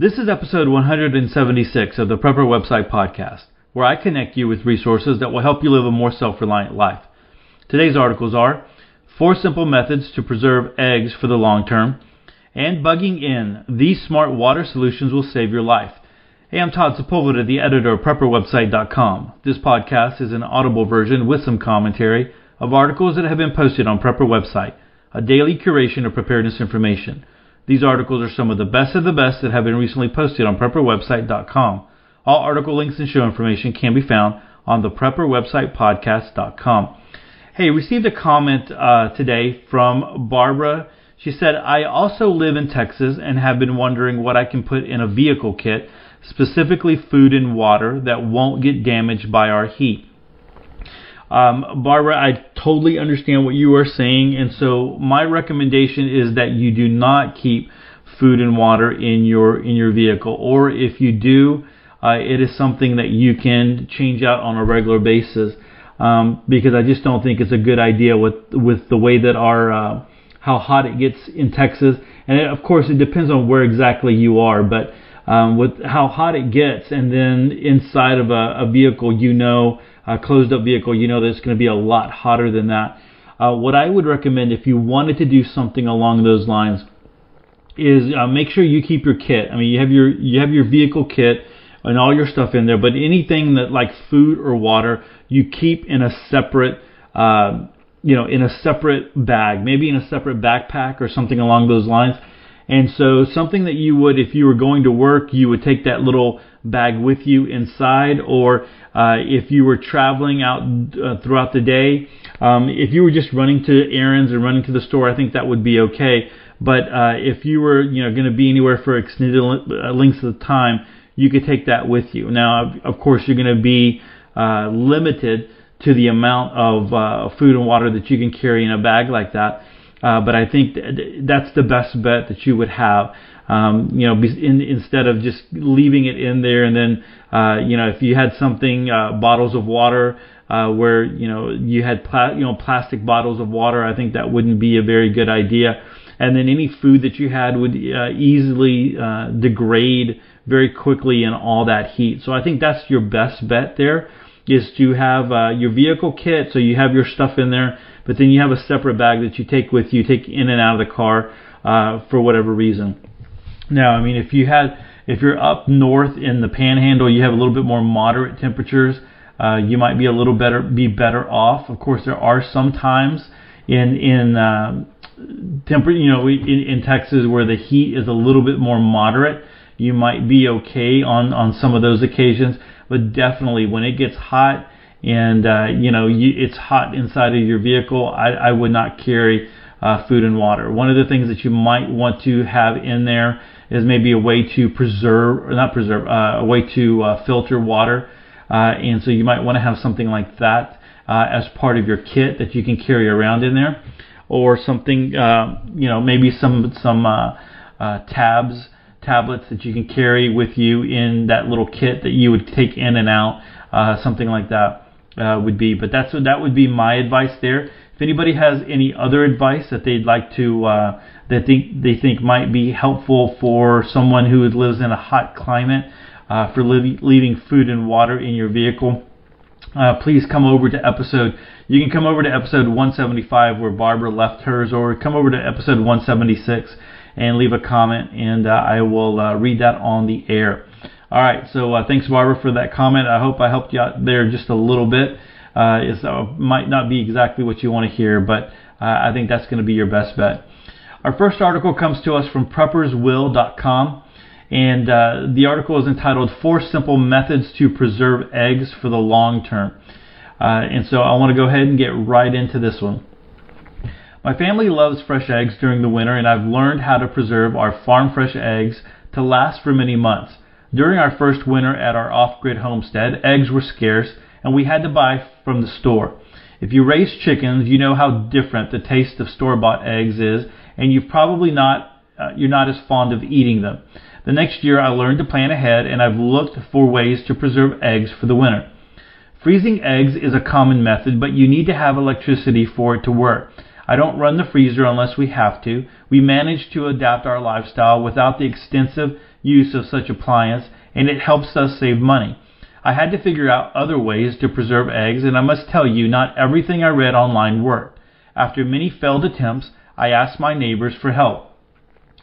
This is episode 176 of the Prepper Website Podcast, where I connect you with resources that will help you live a more self-reliant life. Today's articles are 4 Simple Methods to Preserve Eggs for the Long Term, and Bugging In, These Smart Water Solutions Will Save Your Life. Hey, I'm Todd Sepulveda, the editor of PrepperWebsite.com. This podcast is an audible version with some commentary of articles that have been posted on Prepper Website, a daily curation of preparedness information. These articles are some of the best that have been recently posted on PrepperWebsite.com. All article links and show information can be found on the PrepperWebsitePodcast.com. Hey, received a comment today from Barbara. She said, I also live in Texas and have been wondering what I can put in a vehicle kit, specifically food and water, that won't get damaged by our heat. Barbara, I totally understand what you are saying, and so my recommendation is that you do not keep food and water in your vehicle, or if you do, it is something that you can change out on a regular basis, because I just don't think it's a good idea with the way that our how hot it gets in Texas, and of course it depends on where exactly you are, but with how hot it gets, and then inside of a vehicle, a closed-up vehicle, you know that it's going to be a lot hotter than that. What I would recommend if you wanted to do something along those lines is make sure you keep your kit. I mean, you have your vehicle kit and all your stuff in there, but anything that like food or water, you keep in a separate in a separate bag, maybe in a separate backpack or something along those lines. And so something that you would, if you were going to work, you would take that little bag with you inside, or if you were traveling out throughout the day, if you were just running to errands and running to the store, I think that would be okay. But if you were going to be anywhere for extended lengths of time, you could take that with you. Now, of course, you're going to be limited to the amount of food and water that you can carry in a bag like that. But I think that's the best bet that you would have, instead of just leaving it in there. And then, if you had something, bottles of water, where, you had plastic bottles of water, I think that wouldn't be a very good idea. And then any food that you had would easily degrade very quickly in all that heat. So I think that's your best bet there, is to have your vehicle kit, so you have your stuff in there, but then you have a separate bag that you take with you, take in and out of the car for whatever reason. Now, I mean, if you're up north in the Panhandle, you have a little bit more moderate temperatures. You might be better off. Of course, there are some times in Texas where the heat is a little bit more moderate. You might be okay on some of those occasions, but definitely when it gets hot and it's hot inside of your vehicle, I would not carry food and water. One of the things that you might want to have in there is maybe a way to filter water, and so you might want to have something like that as part of your kit that you can carry around in there, or something maybe some tablets that you can carry with you in that little kit that you would take in and out, something like that would be. But that would be my advice there. If anybody has any other advice that they'd like to that they think might be helpful for someone who lives in a hot climate for leaving food and water in your vehicle, please come over to episode. You can come over to episode 175 where Barbara left hers, or come over to episode 176. And leave a comment, and I will read that on the air. All right, so thanks, Barbara, for that comment. I hope I helped you out there just a little bit. It might not be exactly what you want to hear, but I think that's going to be your best bet. Our first article comes to us from PreppersWill.com, and the article is entitled 4 Simple Methods to Preserve Eggs for the Long Term. And so I want to go ahead and get right into this one. My family loves fresh eggs during the winter, and I've learned how to preserve our farm fresh eggs to last for many months. During our first winter at our off-grid homestead, eggs were scarce, and we had to buy from the store. If you raise chickens, you know how different the taste of store-bought eggs is, and you've probably you're not as fond of eating them. The next year, I learned to plan ahead, and I've looked for ways to preserve eggs for the winter. Freezing eggs is a common method, but you need to have electricity for it to work. I don't run the freezer unless we have to. We manage to adapt our lifestyle without the extensive use of such appliance, and it helps us save money. I had to figure out other ways to preserve eggs, and I must tell you, not everything I read online worked. After many failed attempts, I asked my neighbors for help.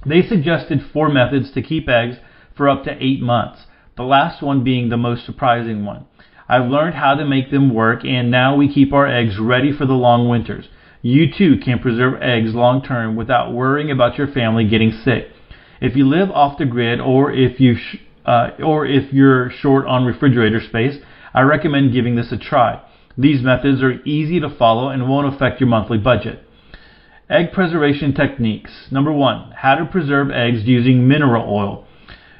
They suggested 4 methods to keep eggs for up to 8 months, the last one being the most surprising one. I've learned how to make them work, and now we keep our eggs ready for the long winters. You too can preserve eggs long term without worrying about your family getting sick. If you live off the grid, or if you're short on refrigerator space, I recommend giving this a try. These methods are easy to follow and won't affect your monthly budget. Egg preservation techniques. Number 1, how to preserve eggs using mineral oil.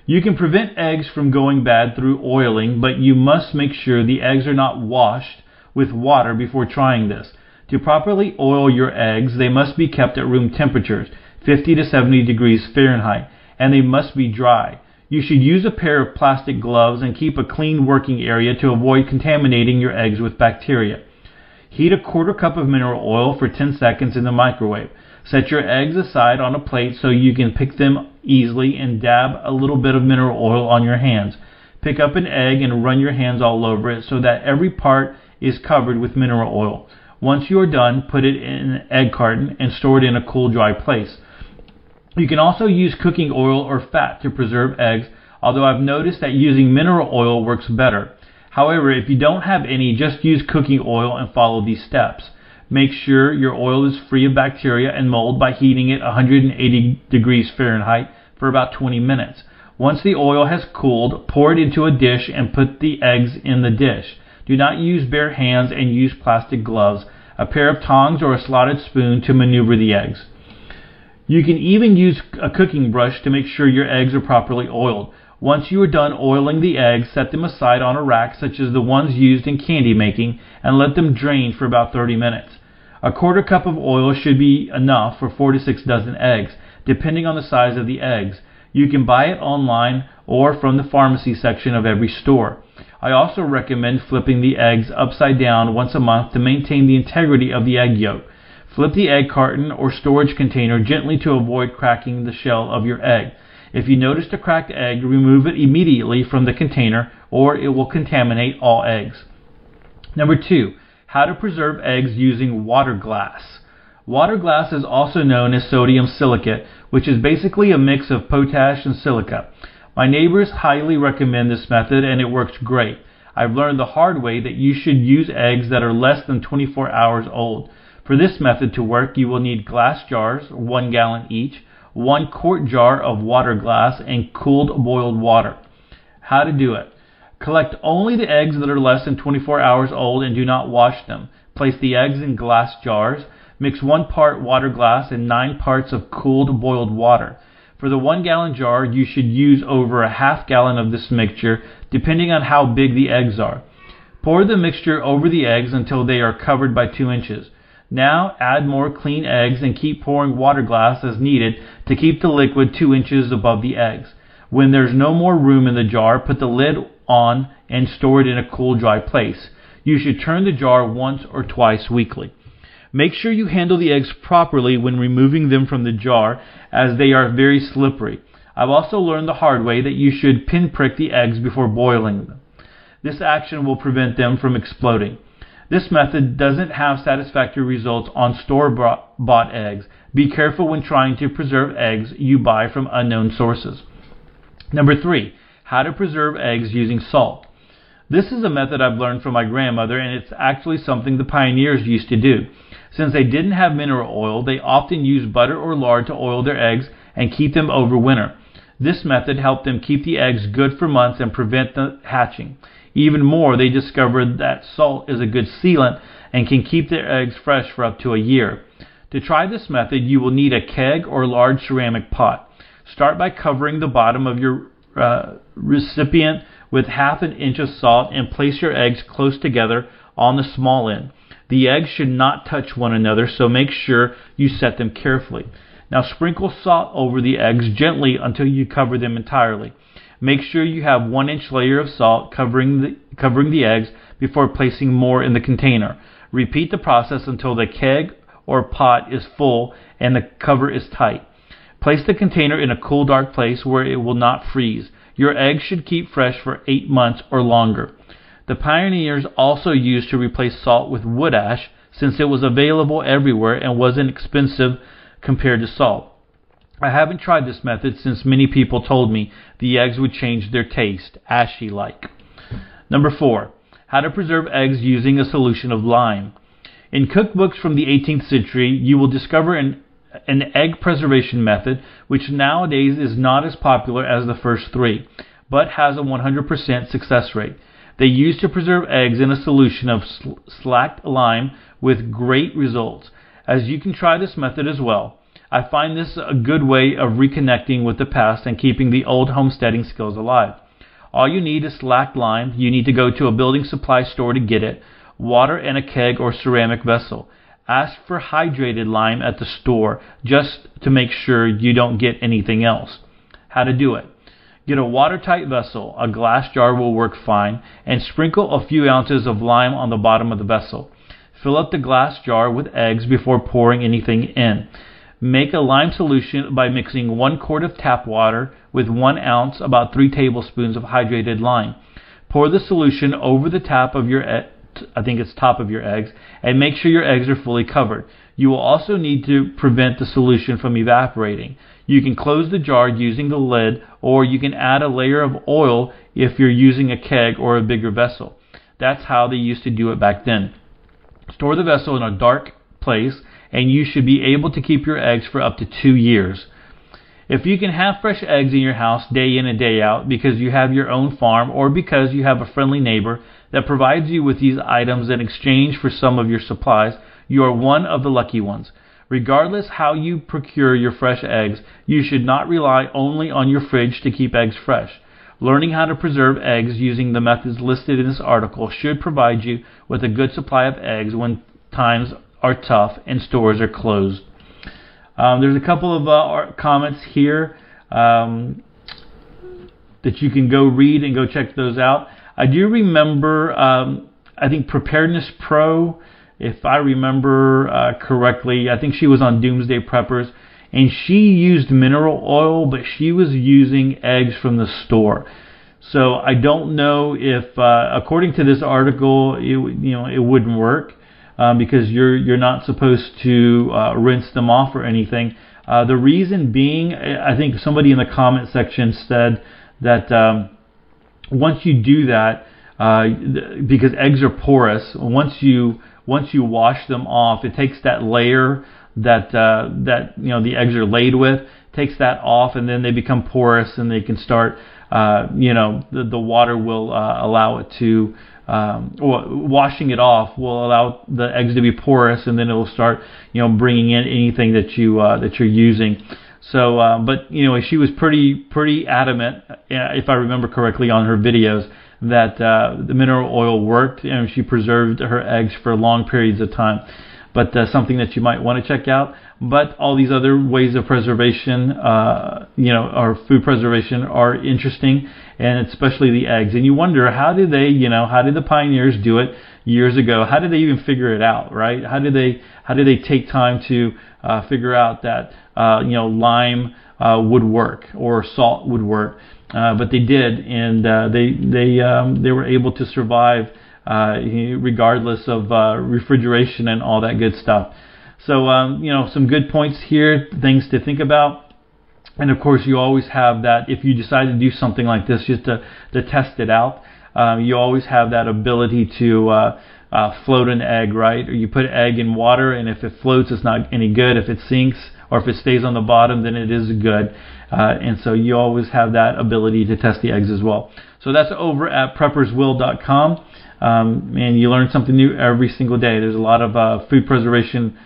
You can prevent eggs from going bad through oiling, but you must make sure the eggs are not washed with water before trying this. To properly oil your eggs, they must be kept at room temperatures, 50 to 70 degrees Fahrenheit, and they must be dry. You should use a pair of plastic gloves and keep a clean working area to avoid contaminating your eggs with bacteria. Heat a 1/4 cup of mineral oil for 10 seconds in the microwave. Set your eggs aside on a plate so you can pick them easily and dab a little bit of mineral oil on your hands. Pick up an egg and run your hands all over it so that every part is covered with mineral oil. Once you are done, put it in an egg carton and store it in a cool, dry place. You can also use cooking oil or fat to preserve eggs, although I've noticed that using mineral oil works better. However, if you don't have any, just use cooking oil and follow these steps. Make sure your oil is free of bacteria and mold by heating it 180 degrees Fahrenheit for about 20 minutes. Once the oil has cooled, pour it into a dish and put the eggs in the dish. Do not use bare hands and use plastic gloves, a pair of tongs, or a slotted spoon to maneuver the eggs. You can even use a cooking brush to make sure your eggs are properly oiled. Once you are done oiling the eggs, set them aside on a rack such as the ones used in candy making and let them drain for about 30 minutes. A 1/4 cup of oil should be enough for 4 to 6 dozen eggs, depending on the size of the eggs. You can buy it online or from the pharmacy section of every store. I also recommend flipping the eggs upside down once a month to maintain the integrity of the egg yolk. Flip the egg carton or storage container gently to avoid cracking the shell of your egg. If you notice a cracked egg, remove it immediately from the container or it will contaminate all eggs. Number 2, how to preserve eggs using water glass. Water glass is also known as sodium silicate, which is basically a mix of potash and silica. My neighbors highly recommend this method and it works great. I've learned the hard way that you should use eggs that are less than 24 hours old. For this method to work, you will need glass jars, 1 gallon each, 1 quart jar of water glass, and cooled boiled water. How to do it. Collect only the eggs that are less than 24 hours old and do not wash them. Place the eggs in glass jars. Mix 1 part water glass and 9 parts of cooled boiled water. For the 1 gallon jar, you should use over a 1/2 gallon of this mixture, depending on how big the eggs are. Pour the mixture over the eggs until they are covered by 2 inches. Now add more clean eggs and keep pouring water glass as needed to keep the liquid 2 inches above the eggs. When there's no more room in the jar, put the lid on and store it in a cool, dry place. You should turn the jar once or twice weekly. Make sure you handle the eggs properly when removing them from the jar, as they are very slippery. I've also learned the hard way that you should pinprick the eggs before boiling them. This action will prevent them from exploding. This method doesn't have satisfactory results on store-bought eggs. Be careful when trying to preserve eggs you buy from unknown sources. Number 3, how to preserve eggs using salt. This is a method I've learned from my grandmother, and it's actually something the pioneers used to do. Since they didn't have mineral oil, they often used butter or lard to oil their eggs and keep them over winter. This method helped them keep the eggs good for months and prevent the hatching. Even more, they discovered that salt is a good sealant and can keep their eggs fresh for up to a year. To try this method, you will need a keg or large ceramic pot. Start by covering the bottom of your recipient with 1/2 inch of salt and place your eggs close together on the small end. The eggs should not touch one another, so make sure you set them carefully. Now sprinkle salt over the eggs gently until you cover them entirely. Make sure you have 1 inch layer of salt covering the eggs before placing more in the container. Repeat the process until the keg or pot is full and the cover is tight. Place the container in a cool, dark place where it will not freeze. Your eggs should keep fresh for 8 months or longer. The pioneers also used to replace salt with wood ash, since it was available everywhere and wasn't expensive compared to salt. I haven't tried this method since many people told me the eggs would change their taste, ashy-like. Number 4. How to preserve eggs using a solution of lime. In cookbooks from the 18th century, you will discover an egg preservation method, which nowadays is not as popular as the first three, but has a 100% success rate. They used to preserve eggs in a solution of slacked lime with great results, as you can try this method as well. I find this a good way of reconnecting with the past and keeping the old homesteading skills alive. All you need is slacked lime. You need to go to a building supply store to get it, water and a keg or ceramic vessel. Ask for hydrated lime at the store just to make sure you don't get anything else. How to do it. Get a watertight vessel. A glass jar will work fine, and sprinkle a few ounces of lime on the bottom of the vessel. Fill up the glass jar with eggs before pouring anything in. Make a lime solution by mixing 1 quart of tap water with 1 ounce, about 3 tablespoons of hydrated lime. Pour the solution over the top of your eggs, and make sure your eggs are fully covered. You will also need to prevent the solution from evaporating. You can close the jar using the lid, or you can add a layer of oil if you're using a keg or a bigger vessel. That's how they used to do it back then. Store the vessel in a dark place, and you should be able to keep your eggs for up to 2 years. If you can have fresh eggs in your house day in and day out because you have your own farm or because you have a friendly neighbor that provides you with these items in exchange for some of your supplies, you are one of the lucky ones. Regardless how you procure your fresh eggs, you should not rely only on your fridge to keep eggs fresh. Learning how to preserve eggs using the methods listed in this article should provide you with a good supply of eggs when times are tough and stores are closed. There's a couple of comments here that you can go read and go check those out. I do remember, I think Preparedness Pro, if I remember correctly, I think she was on Doomsday Preppers, and she used mineral oil, but she was using eggs from the store. So I don't know if, according to this article, it wouldn't work. Because you're not supposed to rinse them off or anything. The reason being, I think somebody in the comment section said that once you do that, because eggs are porous, once you wash them off, it takes that layer that the eggs are laid with, takes that off, and then they become porous and they can start. The water will allow it to. Washing it off will allow the eggs to be porous, and then it will start, bringing in anything that you're using. So, but she was pretty adamant, if I remember correctly, on her videos that the mineral oil worked, and she preserved her eggs for long periods of time. But something that you might want to check out. But all these other ways of preservation, or food preservation, are interesting, and especially the eggs. And you wonder, how did the pioneers do it years ago? How did they even figure it out, right? How did they take time to figure out that lime would work or salt would work? But they did, and they were able to survive. Regardless of refrigeration and all that good stuff. So, some good points here, things to think about. And, of course, you always have that, if you decide to do something like this just to test it out, you always have that ability to float an egg, right? Or you put an egg in water, and if it floats, it's not any good. If it sinks or if it stays on the bottom, then it is good. And so you always have that ability to test the eggs as well. So that's over at PreppersWill.com. And you learn something new every single day. There's a lot of food preservation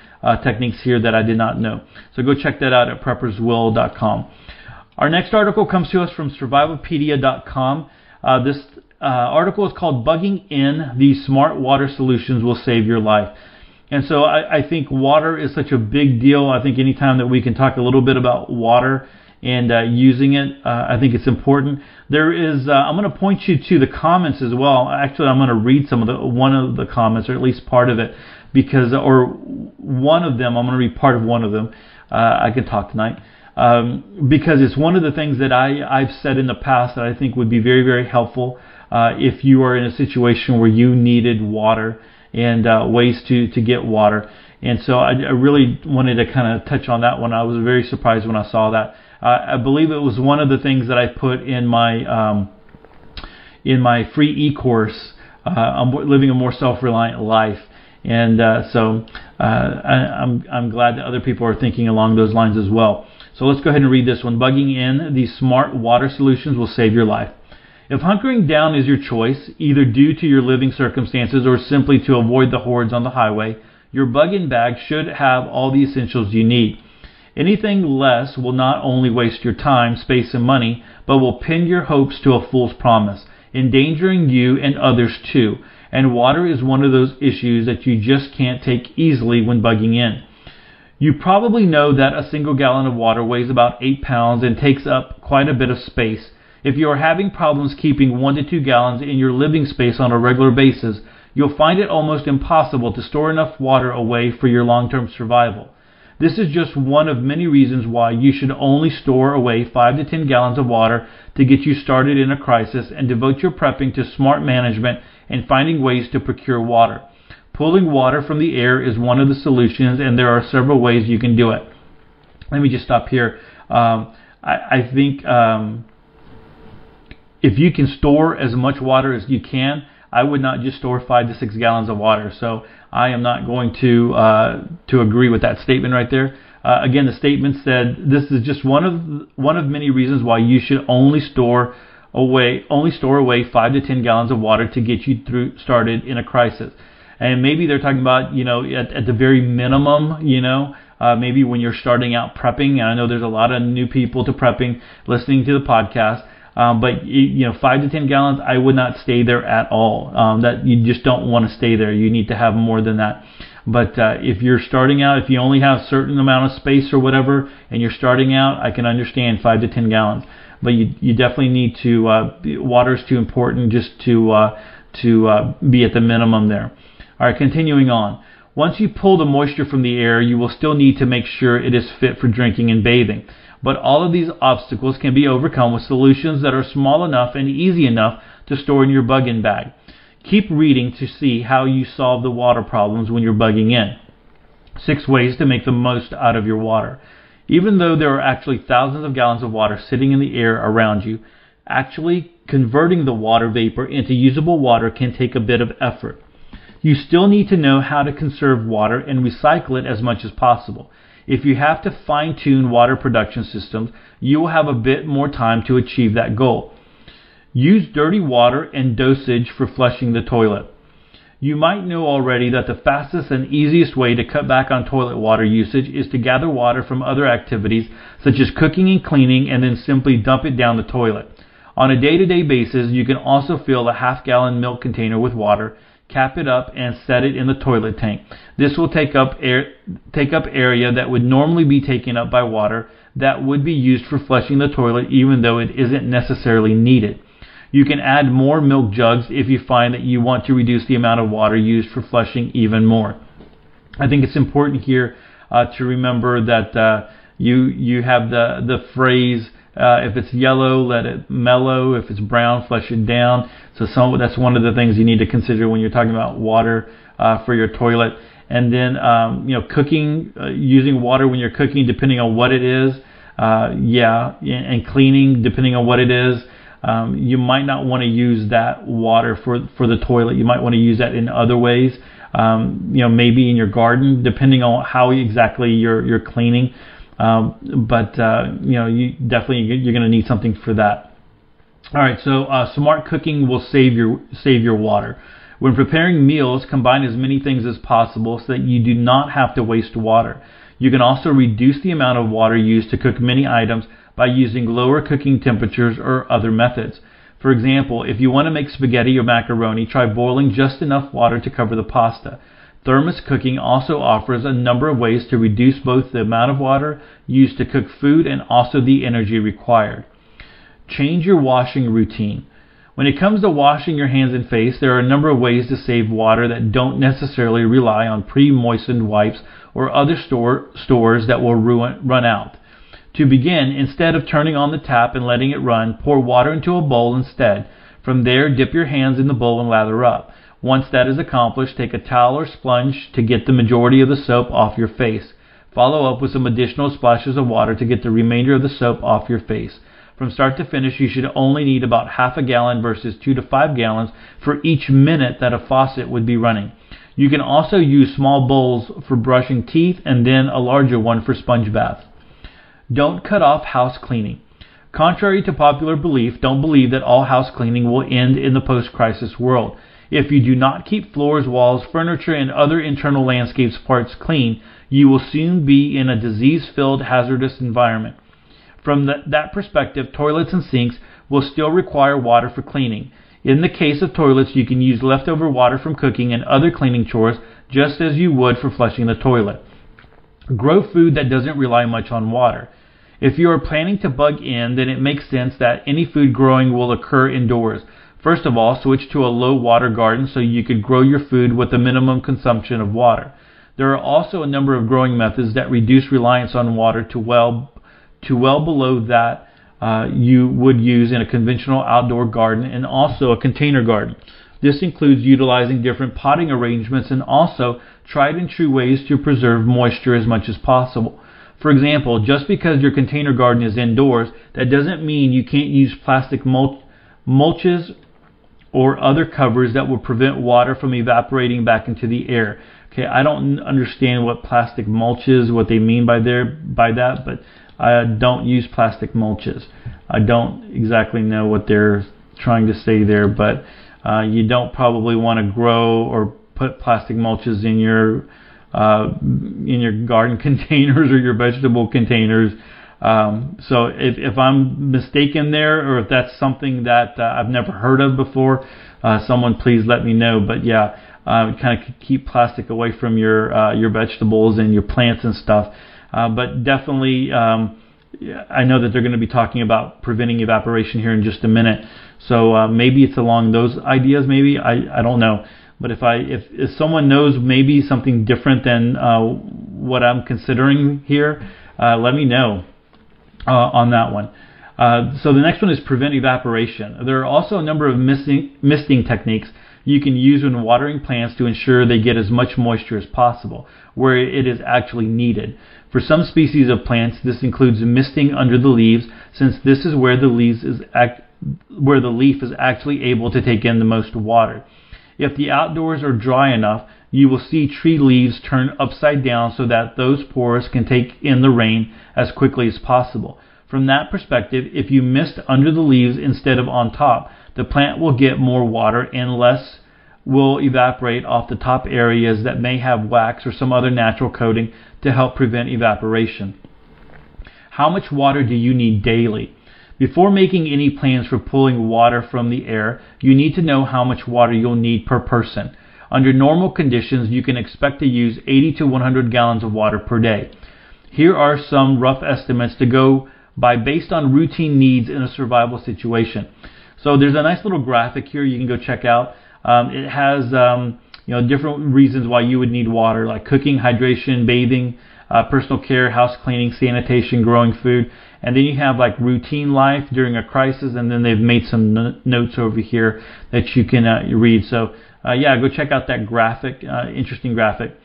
techniques here that I did not know. So go check that out at PreppersWill.com. Our next article comes to us from Survivopedia.com. This article is called Bugging In, These Smart Water Solutions Will Save Your Life. And so I think water is such a big deal. I think anytime that we can talk a little bit about water and using it, I think it's important. There is, I'm going to point you to the comments as well. Actually, I'm going to read one of the comments, or at least part of it, because, or one of them, I'm going to read part of one of them. I can talk tonight. because it's one of the things that I've said in the past that I think would be very, very helpful if you are in a situation where you needed water and ways to get water. And so I really wanted to kind of touch on that one. I was very surprised when I saw that. I believe it was one of the things that I put in my free e-course, Living a More Self-Reliant Life. And so I'm glad that other people are thinking along those lines as well. So let's go ahead and read this one. Bugging in, these smart water solutions will save your life. If hunkering down is your choice, either due to your living circumstances or simply to avoid the hordes on the highway, your bug-in bag should have all the essentials you need. Anything less will not only waste your time, space, and money, but will pin your hopes to a fool's promise, endangering you and others too. And water is one of those issues that you just can't take easily when bugging in. You probably know that a single gallon of water weighs about 8 pounds and takes up quite a bit of space. If you are having problems keeping 1 to 2 gallons in your living space on a regular basis, you'll find it almost impossible to store enough water away for your long-term survival. This is just one of many reasons why you should only store away 5 to 10 gallons of water to get you started in a crisis and devote your prepping to smart management and finding ways to procure water. Pulling water from the air is one of the solutions, and there are several ways you can do it. Let me just stop here. I think if you can store as much water as you can, I would not just store 5 to 6 gallons of water. So I am not going to agree with that statement right there. Again, the statement said this is just one of many reasons why you should only store away 5 to 10 gallons of water to get you started in a crisis. And maybe they're talking about, you know, at the very minimum, you know, maybe when you're starting out prepping. And I know there's a lot of new people to prepping listening to the podcast. But, you know, 5 to 10 gallons, I would not stay there at all. That you just don't want to stay there. You need to have more than that. But if you're starting out, if you only have a certain amount of space or whatever, and you're starting out, I can understand 5 to 10 gallons. But you definitely need to, water is too important just to be at the minimum there. All right, continuing on. Once you pull the moisture from the air, you will still need to make sure it is fit for drinking and bathing. But all of these obstacles can be overcome with solutions that are small enough and easy enough to store in your bug-in bag. Keep reading to see how you solve the water problems when you're bugging in. 6 ways to make the most out of your water. Even though there are actually thousands of gallons of water sitting in the air around you, actually converting the water vapor into usable water can take a bit of effort. You still need to know how to conserve water and recycle it as much as possible. If you have to fine-tune water production systems, you will have a bit more time to achieve that goal. Use dirty water and dosage for flushing the toilet. You might know already that the fastest and easiest way to cut back on toilet water usage is to gather water from other activities such as cooking and cleaning and then simply dump it down the toilet. On a day-to-day basis, you can also fill a half-gallon milk container with water, cap it up, and set it in the toilet tank. This will take up area that would normally be taken up by water that would be used for flushing the toilet, even though it isn't necessarily needed. You can add more milk jugs if you find that you want to reduce the amount of water used for flushing even more. I think it's important here to remember that you have the phrase, if it's yellow, let it mellow. If it's brown, flush it down. So that's one of the things you need to consider when you're talking about water for your toilet. And then, cooking, using water when you're cooking, depending on what it is. And cleaning, depending on what it is. You might not want to use that water for the toilet. You might want to use that in other ways. Maybe in your garden, depending on how exactly you're cleaning. You definitely, you're going to need something for that. All right. So, smart cooking will save your water. When preparing meals, combine as many things as possible so that you do not have to waste water. You can also reduce the amount of water used to cook many items by using lower cooking temperatures or other methods. For example, if you want to make spaghetti or macaroni, try boiling just enough water to cover the pasta. Thermos cooking also offers a number of ways to reduce both the amount of water used to cook food and also the energy required. Change your washing routine. When it comes to washing your hands and face, there are a number of ways to save water that don't necessarily rely on pre-moistened wipes or other stores that will run out. To begin, instead of turning on the tap and letting it run, pour water into a bowl instead. From there, dip your hands in the bowl and lather up. Once that is accomplished, take a towel or sponge to get the majority of the soap off your face. Follow up with some additional splashes of water to get the remainder of the soap off your face. From start to finish, you should only need about half a gallon versus 2 to 5 gallons for each minute that a faucet would be running. You can also use small bowls for brushing teeth and then a larger one for sponge baths. Don't cut off house cleaning. Contrary to popular belief, don't believe that all house cleaning will end in the post-crisis world. If you do not keep floors, walls, furniture, and other internal landscapes parts clean, you will soon be in a disease-filled, hazardous environment. From that perspective, toilets and sinks will still require water for cleaning. In the case of toilets, you can use leftover water from cooking and other cleaning chores just as you would for flushing the toilet. Grow food that doesn't rely much on water. If you are planning to bug in, then it makes sense that any food growing will occur indoors. First of all, switch to a low water garden so you could grow your food with a minimum consumption of water. There are also a number of growing methods that reduce reliance on water to well below that you would use in a conventional outdoor garden and also a container garden. This includes utilizing different potting arrangements and also tried and true ways to preserve moisture as much as possible. For example, just because your container garden is indoors, that doesn't mean you can't use plastic mulches or other covers that will prevent water from evaporating back into the air. Okay, I don't understand what plastic mulch is, what they mean by that, but I don't use plastic mulches. I don't exactly know what they're trying to say there, but you don't probably want to grow or put plastic mulches in your garden containers or your vegetable containers. So if I'm mistaken there, or if that's something that I've never heard of before, someone please let me know. But yeah, kind of keep plastic away from your vegetables and your plants and stuff. But definitely, I know that they're going to be talking about preventing evaporation here in just a minute. So maybe it's along those ideas. Maybe I don't know. But if someone knows maybe something different than what I'm considering here, let me know on that one. So the next one is prevent evaporation. There are also a number of misting techniques you can use when watering plants to ensure they get as much moisture as possible where it is actually needed. For some species of plants, this includes misting under the leaves, since this is where the leaf is actually able to take in the most water. If the outdoors are dry enough, you will see tree leaves turn upside down so that those pores can take in the rain as quickly as possible. From that perspective, if you mist under the leaves instead of on top, the plant will get more water and less will evaporate off the top areas that may have wax or some other natural coating to help prevent evaporation. How much water do you need daily? Before making any plans for pulling water from the air, you need to know how much water you'll need per person. Under normal conditions, you can expect to use 80 to 100 gallons of water per day. Here are some rough estimates to go by based on routine needs in a survival situation. So there's a nice little graphic here you can go check out. It has different reasons why you would need water, like cooking, hydration, bathing, personal care, house cleaning, sanitation, growing food. And then you have like routine life during a crisis, and then they've made some notes over here that you can read. So go check out that graphic, interesting graphic.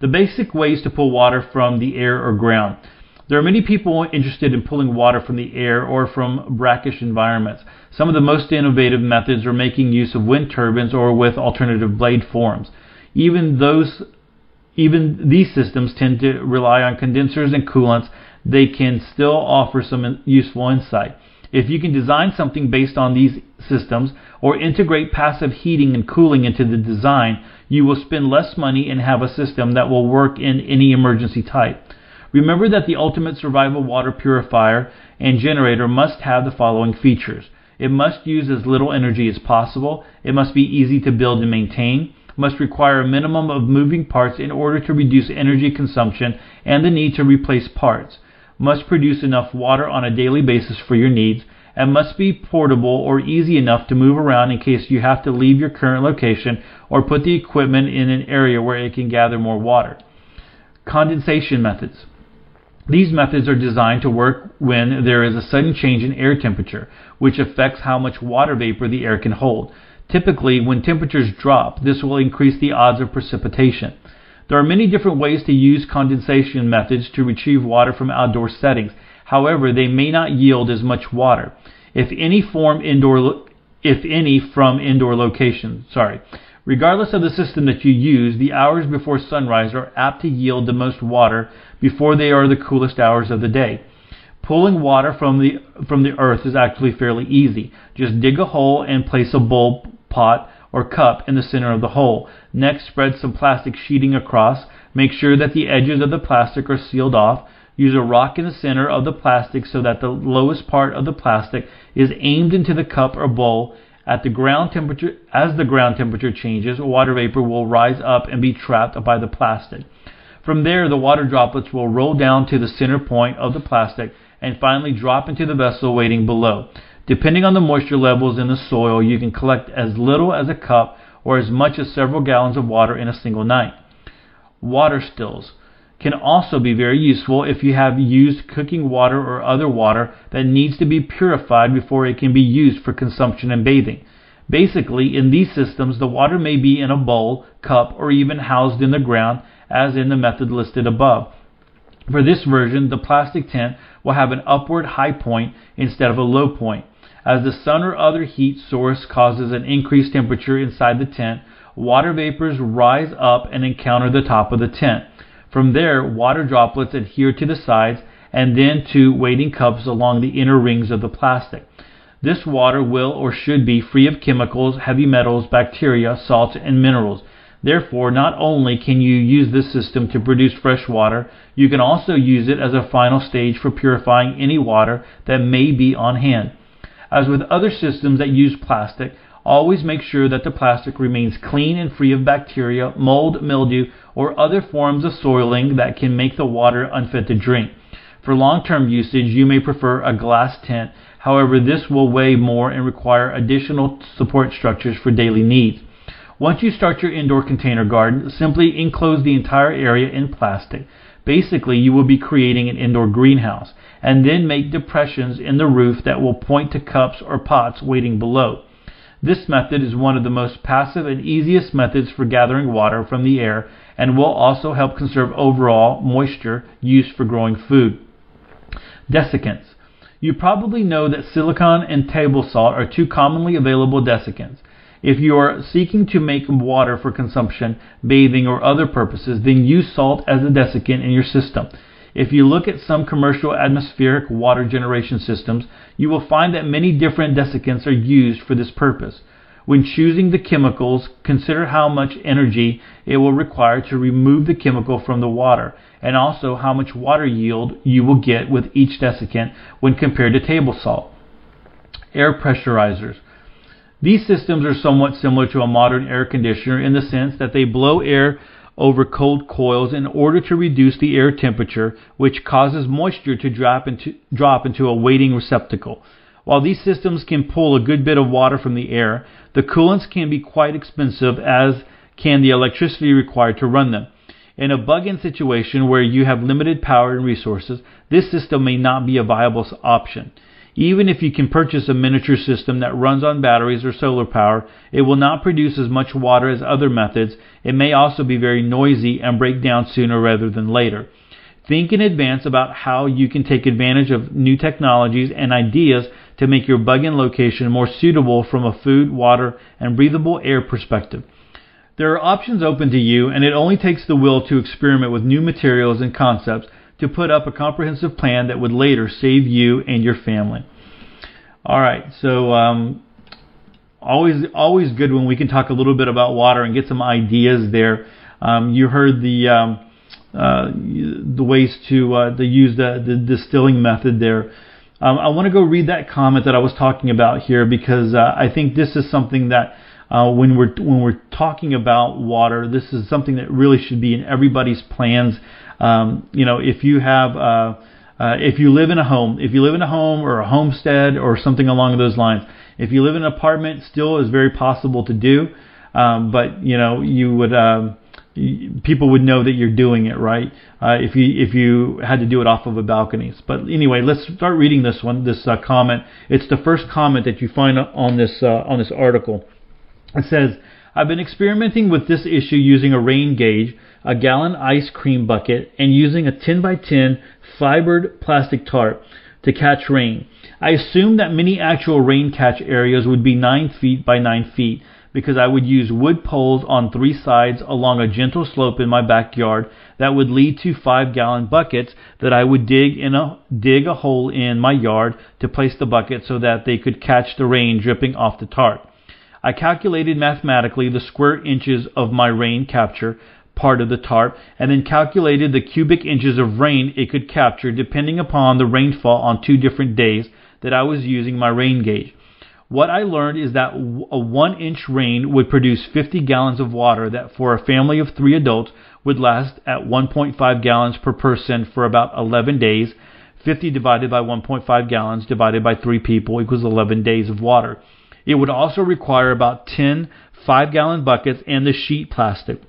The basic ways to pull water from the air or ground. There are many people interested in pulling water from the air or from brackish environments. Some of the most innovative methods are making use of wind turbines or with alternative blade forms. Even these systems tend to rely on condensers and coolants. They can still offer some useful insight. If you can design something based on these systems or integrate passive heating and cooling into the design, you will spend less money and have a system that will work in any emergency type. Remember that the ultimate survival water purifier and generator must have the following features. It must use as little energy as possible. It must be easy to build and maintain. Must require a minimum of moving parts in order to reduce energy consumption and the need to replace parts. Must produce enough water on a daily basis for your needs, and must be portable or easy enough to move around in case you have to leave your current location or put the equipment in an area where it can gather more water. Condensation methods. These methods are designed to work when there is a sudden change in air temperature, which affects how much water vapor the air can hold. Typically, when temperatures drop, this will increase the odds of precipitation. There are many different ways to use condensation methods to retrieve water from outdoor settings. However, they may not yield as much water, if any, from indoor locations. Regardless of the system that you use, the hours before sunrise are apt to yield the most water before they are the coolest hours of the day. Pulling water from the earth is actually fairly easy. Just dig a hole and place a bowl, pot, or cup in the center of the hole. Next, spread some plastic sheeting across. Make sure that the edges of the plastic are sealed off. Use a rock in the center of the plastic so that the lowest part of the plastic is aimed into the cup or bowl. As the ground temperature changes, water vapor will rise up and be trapped by the plastic. From there, the water droplets will roll down to the center point of the plastic and finally drop into the vessel waiting below. Depending on the moisture levels in the soil, you can collect as little as a cup or as much as several gallons of water in a single night. Water stills can also be very useful if you have used cooking water or other water that needs to be purified before it can be used for consumption and bathing. Basically, in these systems, the water may be in a bowl, cup, or even housed in the ground, as in the method listed above. For this version, the plastic tent will have an upward high point instead of a low point. As the sun or other heat source causes an increased temperature inside the tent, water vapors rise up and encounter the top of the tent. From there, water droplets adhere to the sides and then to waiting cups along the inner rings of the plastic. This water will or should be free of chemicals, heavy metals, bacteria, salts, and minerals. Therefore, not only can you use this system to produce fresh water, you can also use it as a final stage for purifying any water that may be on hand. As with other systems that use plastic, always make sure that the plastic remains clean and free of bacteria, mold, mildew, or other forms of soiling that can make the water unfit to drink. For long-term usage, you may prefer a glass tent. However, this will weigh more and require additional support structures for daily needs. Once you start your indoor container garden, simply enclose the entire area in plastic. Basically, you will be creating an indoor greenhouse, and then make depressions in the roof that will point to cups or pots waiting below. This method is one of the most passive and easiest methods for gathering water from the air and will also help conserve overall moisture used for growing food. Desiccants. You probably know that silicon and table salt are two commonly available desiccants. If you are seeking to make water for consumption, bathing, or other purposes, then use salt as a desiccant in your system. If you look at some commercial atmospheric water generation systems, you will find that many different desiccants are used for this purpose. When choosing the chemicals, consider how much energy it will require to remove the chemical from the water, and also how much water yield you will get with each desiccant when compared to table salt. Air pressurizers. These systems are somewhat similar to a modern air conditioner in the sense that they blow air over cold coils in order to reduce the air temperature, which causes moisture to drop into a waiting receptacle. While these systems can pull a good bit of water from the air, the coolants can be quite expensive, as can the electricity required to run them. In a bug-in situation where you have limited power and resources, this system may not be a viable option. Even if you can purchase a miniature system that runs on batteries or solar power, it will not produce as much water as other methods. It may also be very noisy and break down sooner rather than later. Think in advance about how you can take advantage of new technologies and ideas to make your bug-in location more suitable from a food, water, and breathable air perspective. There are options open to you, and it only takes the will to experiment with new materials and concepts to put up a comprehensive plan that would later save you and your family. All right, so always good when we can talk a little bit about water and get some ideas there. You heard the ways to use the distilling method there. I want to go read that comment that I was talking about here, because I think this is something that when we're talking about water, this is something that really should be in everybody's plans. If you have, if you live in a home or a homestead or something along those lines. If you live in an apartment, still is very possible to do, but you know, you would people would know that you're doing it right if you had to do it off of a balcony. But anyway, let's start reading this one, this comment. It's the first comment that you find on this article. It says, I've been experimenting with this issue using a rain gauge, a gallon ice cream bucket, and using a 10x10 fibered plastic tarp to catch rain. I assumed that many actual rain catch areas would be 9 feet by 9 feet because I would use wood poles on 3 sides along a gentle slope in my backyard that would lead to 5-gallon buckets that I would dig a hole in my yard to place the bucket so that they could catch the rain dripping off the tarp. I calculated mathematically the square inches of my rain capture part of the tarp and then calculated the cubic inches of rain it could capture depending upon the rainfall on 2 different days that I was using my rain gauge. What I learned is that a 1-inch rain would produce 50 gallons of water that for a family of 3 adults would last at 1.5 gallons per person for about 11 days. 50 divided by 1.5 gallons divided by 3 people equals 11 days of water. It would also require about 10 5-gallon buckets and the sheet plastic,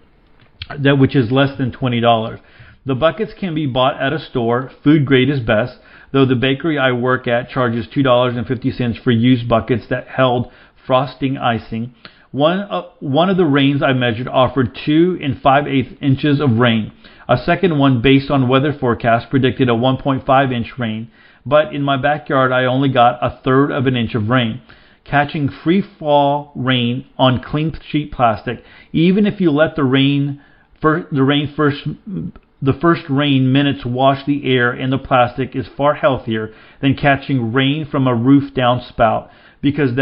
which is less than $20. The buckets can be bought at a store. Food grade is best, though the bakery I work at charges $2.50 for used buckets that held frosting icing. One of the rains I measured offered 2 5/8 inches of rain. A second one, based on weather forecast, predicted a 1.5-inch rain, but in my backyard I only got 1/3 of an inch of rain. Catching free fall rain on clean sheet plastic, even if you let the first rain minutes wash the air and the plastic, is far healthier than catching rain from a roof downspout, because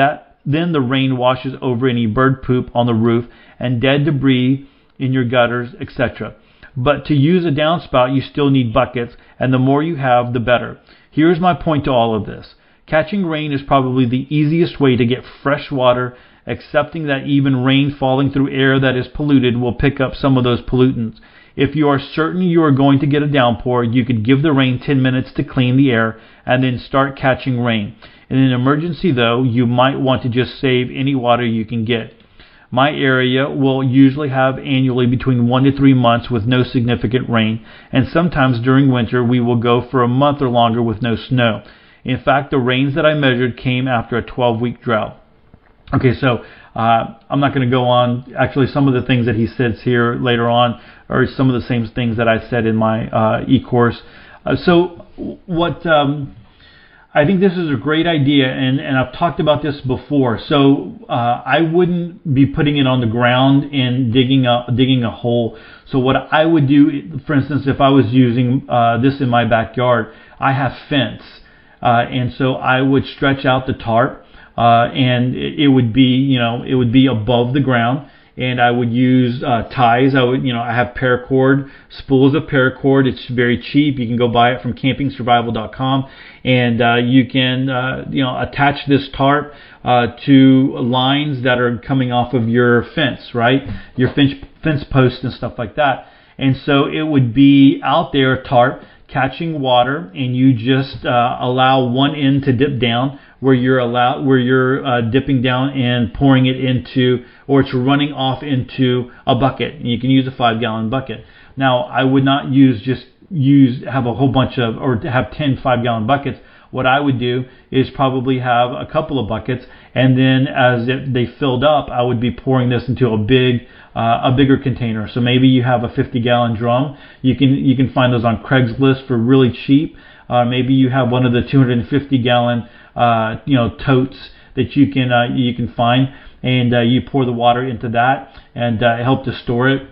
then the rain washes over any bird poop on the roof and dead debris in your gutters, etc. But to use a downspout, you still need buckets, and the more you have, the better. Here's my point to all of this. Catching rain is probably the easiest way to get fresh water, accepting that even rain falling through air that is polluted will pick up some of those pollutants. If you are certain you are going to get a downpour, you could give the rain 10 minutes to clean the air and then start catching rain. In an emergency, though, you might want to just save any water you can get. My area will usually have annually between 1 to 3 months with no significant rain, and sometimes during winter we will go for a month or longer with no snow. In fact, the rains that I measured came after a 12-week drought. Okay, so I'm not going to go on. Actually, some of the things that he says here later on are some of the same things that I said in my e-course. So I think this is a great idea, and I've talked about this before. So I wouldn't be putting it on the ground and digging a hole. So what I would do, for instance, if I was using this in my backyard, I have fence. And so I would stretch out the tarp, and it would be above the ground, and I would use ties. I have paracord, spools of paracord. It's very cheap. You can go buy it from CampingSurvival.com, and you can attach this tarp to lines that are coming off of your fence, right? Your fence posts and stuff like that. And so it would be out there, tarp, catching water, and you just allow one end to dip down where you're dipping down and pouring it into, or it's running off into a bucket. And you can use a 5-gallon bucket. Now, I would not have a whole bunch of, or have 10 5-gallon buckets. What I would do is probably have a couple of buckets, and then as they filled up, I would be pouring this into a bigger container. So maybe you have a 50-gallon drum. You can find those on Craigslist for really cheap. Maybe you have one of the 250-gallon totes that you can find, and you pour the water into that and help to store it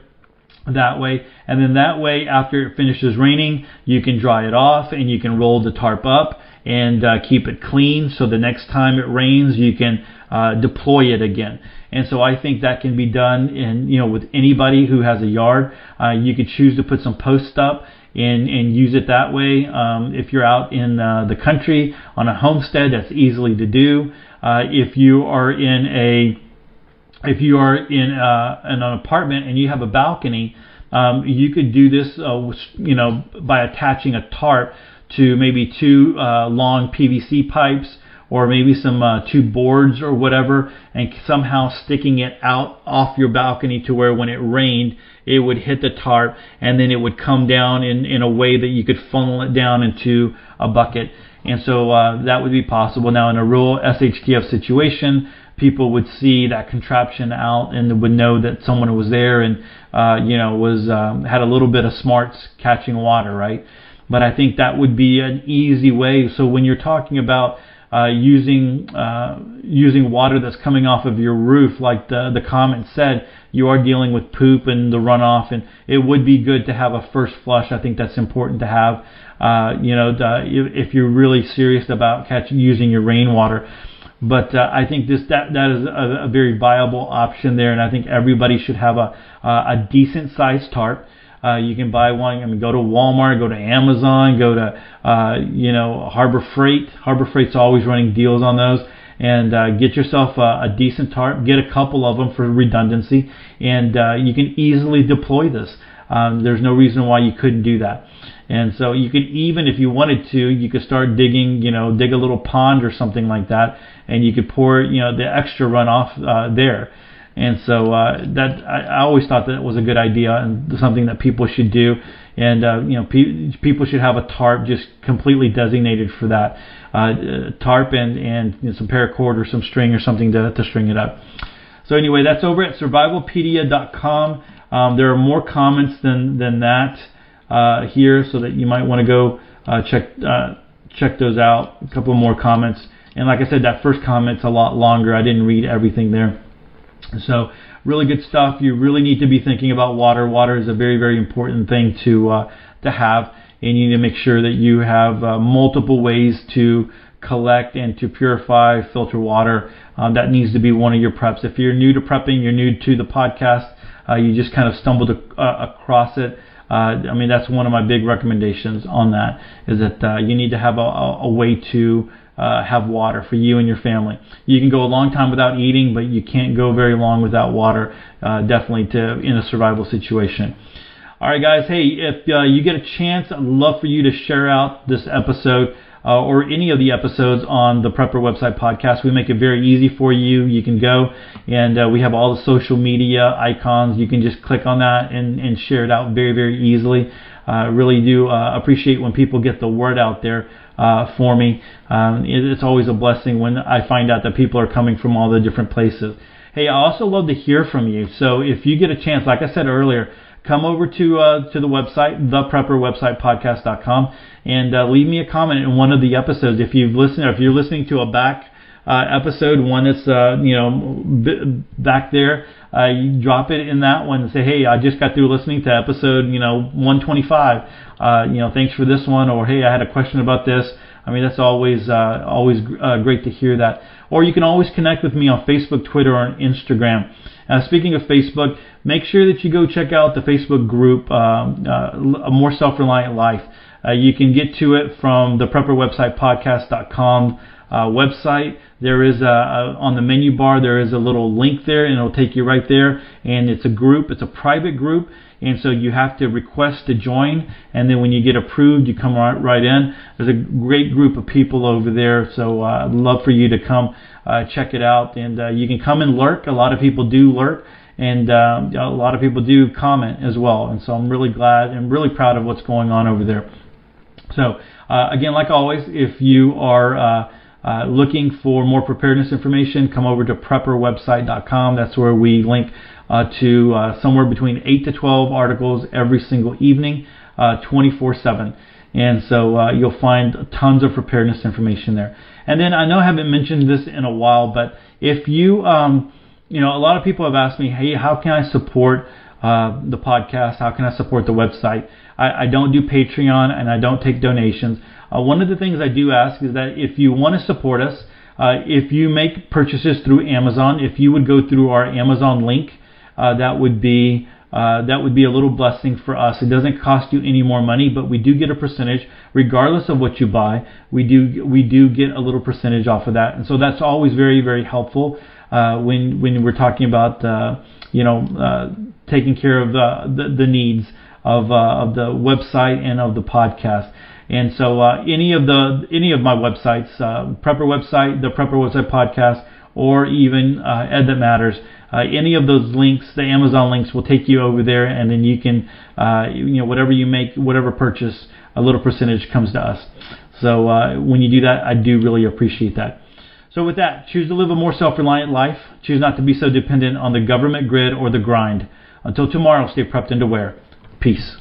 that way. And then that way, after it finishes raining, you can dry it off and you can roll the tarp up and keep it clean, so the next time it rains you can deploy it again. And so I think that can be done with anybody who has a yard. You could choose to put some posts up and use it that way. If you're out in the country on a homestead, that's easily to do. If you are in an apartment and you have a balcony, you could do this, by attaching a tarp to maybe 2 long PVC pipes or maybe some two boards or whatever, and somehow sticking it out off your balcony to where when it rained, it would hit the tarp and then it would come down in a way that you could funnel it down into a bucket. And so that would be possible. Now, in a rural SHTF situation, people would see that contraption out and would know that someone was there and had a little bit of smarts catching water, right? But I think that would be an easy way. So when you're talking about using water that's coming off of your roof, like the comment said, you are dealing with poop and the runoff, and it would be good to have a first flush. I think that's important to have. If you're really serious about using your rainwater. But I think that is a very viable option there, and I think everybody should have a decent sized tarp. You can buy one. I mean, go to Walmart, go to Amazon, go to Harbor Freight. Harbor Freight's always running deals on those, and get yourself a decent tarp. Get a couple of them for redundancy, and you can easily deploy this. There's no reason why you couldn't do that. And so you could, even if you wanted to, you could start digging, dig a little pond or something like that, and you could pour, the extra runoff there. And so I always thought that was a good idea and something that people should do. And, people should have a tarp just completely designated for that. Tarp and some paracord or some string or something to string it up. So anyway, that's over at Survivopedia.com. There are more comments than that here, so that you might want to go check those out. A couple more comments, and like I said, that first comment's a lot longer. I didn't read everything there, so really good stuff. You really need to be thinking about water. Water is a very, very important thing to have, and you need to make sure that you have multiple ways to collect and to purify, filter water. That needs to be one of your preps. If you're new to prepping, you're new to the podcast, you just kind of stumbled across it. I mean, that's one of my big recommendations on that, is that you need to have a way to have water for you and your family. You can go a long time without eating, but you can't go very long without water, definitely in a survival situation. All right, guys. Hey, if you get a chance, I'd love for you to share out this episode or any of the episodes on the Prepper Website Podcast. We make it very easy for you. You can go, and we have all the social media icons. You can just click on that and share it out very, very easily. I really do appreciate when people get the word out there for me. It's always a blessing when I find out that people are coming from all the different places. Hey, I also love to hear from you. So if you get a chance, like I said earlier, come over to the website, The Prepper Website Podcast.com, and leave me a comment in one of the episodes. If you've listened, or if you're listening to a back episode, one that's back there, you drop it in that one and say, hey, I just got through listening to episode 125. Thanks for this one, or hey, I had a question about this. I mean, that's always great to hear that. Or you can always connect with me on Facebook, Twitter, or on Instagram. Speaking of Facebook, make sure that you go check out the Facebook group, A More Self-Reliant Life. You can get to it from the PrepperWebsitePodcast.com website. There is on the menu bar, there is a little link there, and it'll take you right there. And it's a group. It's a private group. And so you have to request to join, and then when you get approved, you come right in. There's a great group of people over there, so I'd love for you to come check it out. And you can come and lurk. A lot of people do lurk, and a lot of people do comment as well. And so I'm really glad and really proud of what's going on over there. So again, like always, if you are looking for more preparedness information, come over to PrepperWebsite.com. That's where we link to somewhere between 8 to 12 articles every single evening, 24/7. And so you'll find tons of preparedness information there. And then I know I haven't mentioned this in a while, but if you, a lot of people have asked me, hey, how can I support the podcast? How can I support the website? I don't do Patreon, and I don't take donations. One of the things I do ask is that if you want to support us, if you make purchases through Amazon, if you would go through our Amazon link, that would be a little blessing for us. It doesn't cost you any more money, but we do get a percentage regardless of what you buy. We do get a little percentage off of that, and so that's always very, very helpful when we're talking about taking care of the needs of the website and of the podcast. And so any of my websites, Prepper Website, The Prepper Website Podcast, or even Ed That Matters, any of those links, the Amazon links, will take you over there, and then you can, whatever you make, whatever purchase, a little percentage comes to us. So when you do that, I do really appreciate that. So with that, choose to live a more self-reliant life. Choose not to be so dependent on the government grid or the grind. Until tomorrow, stay prepped and aware. Peace.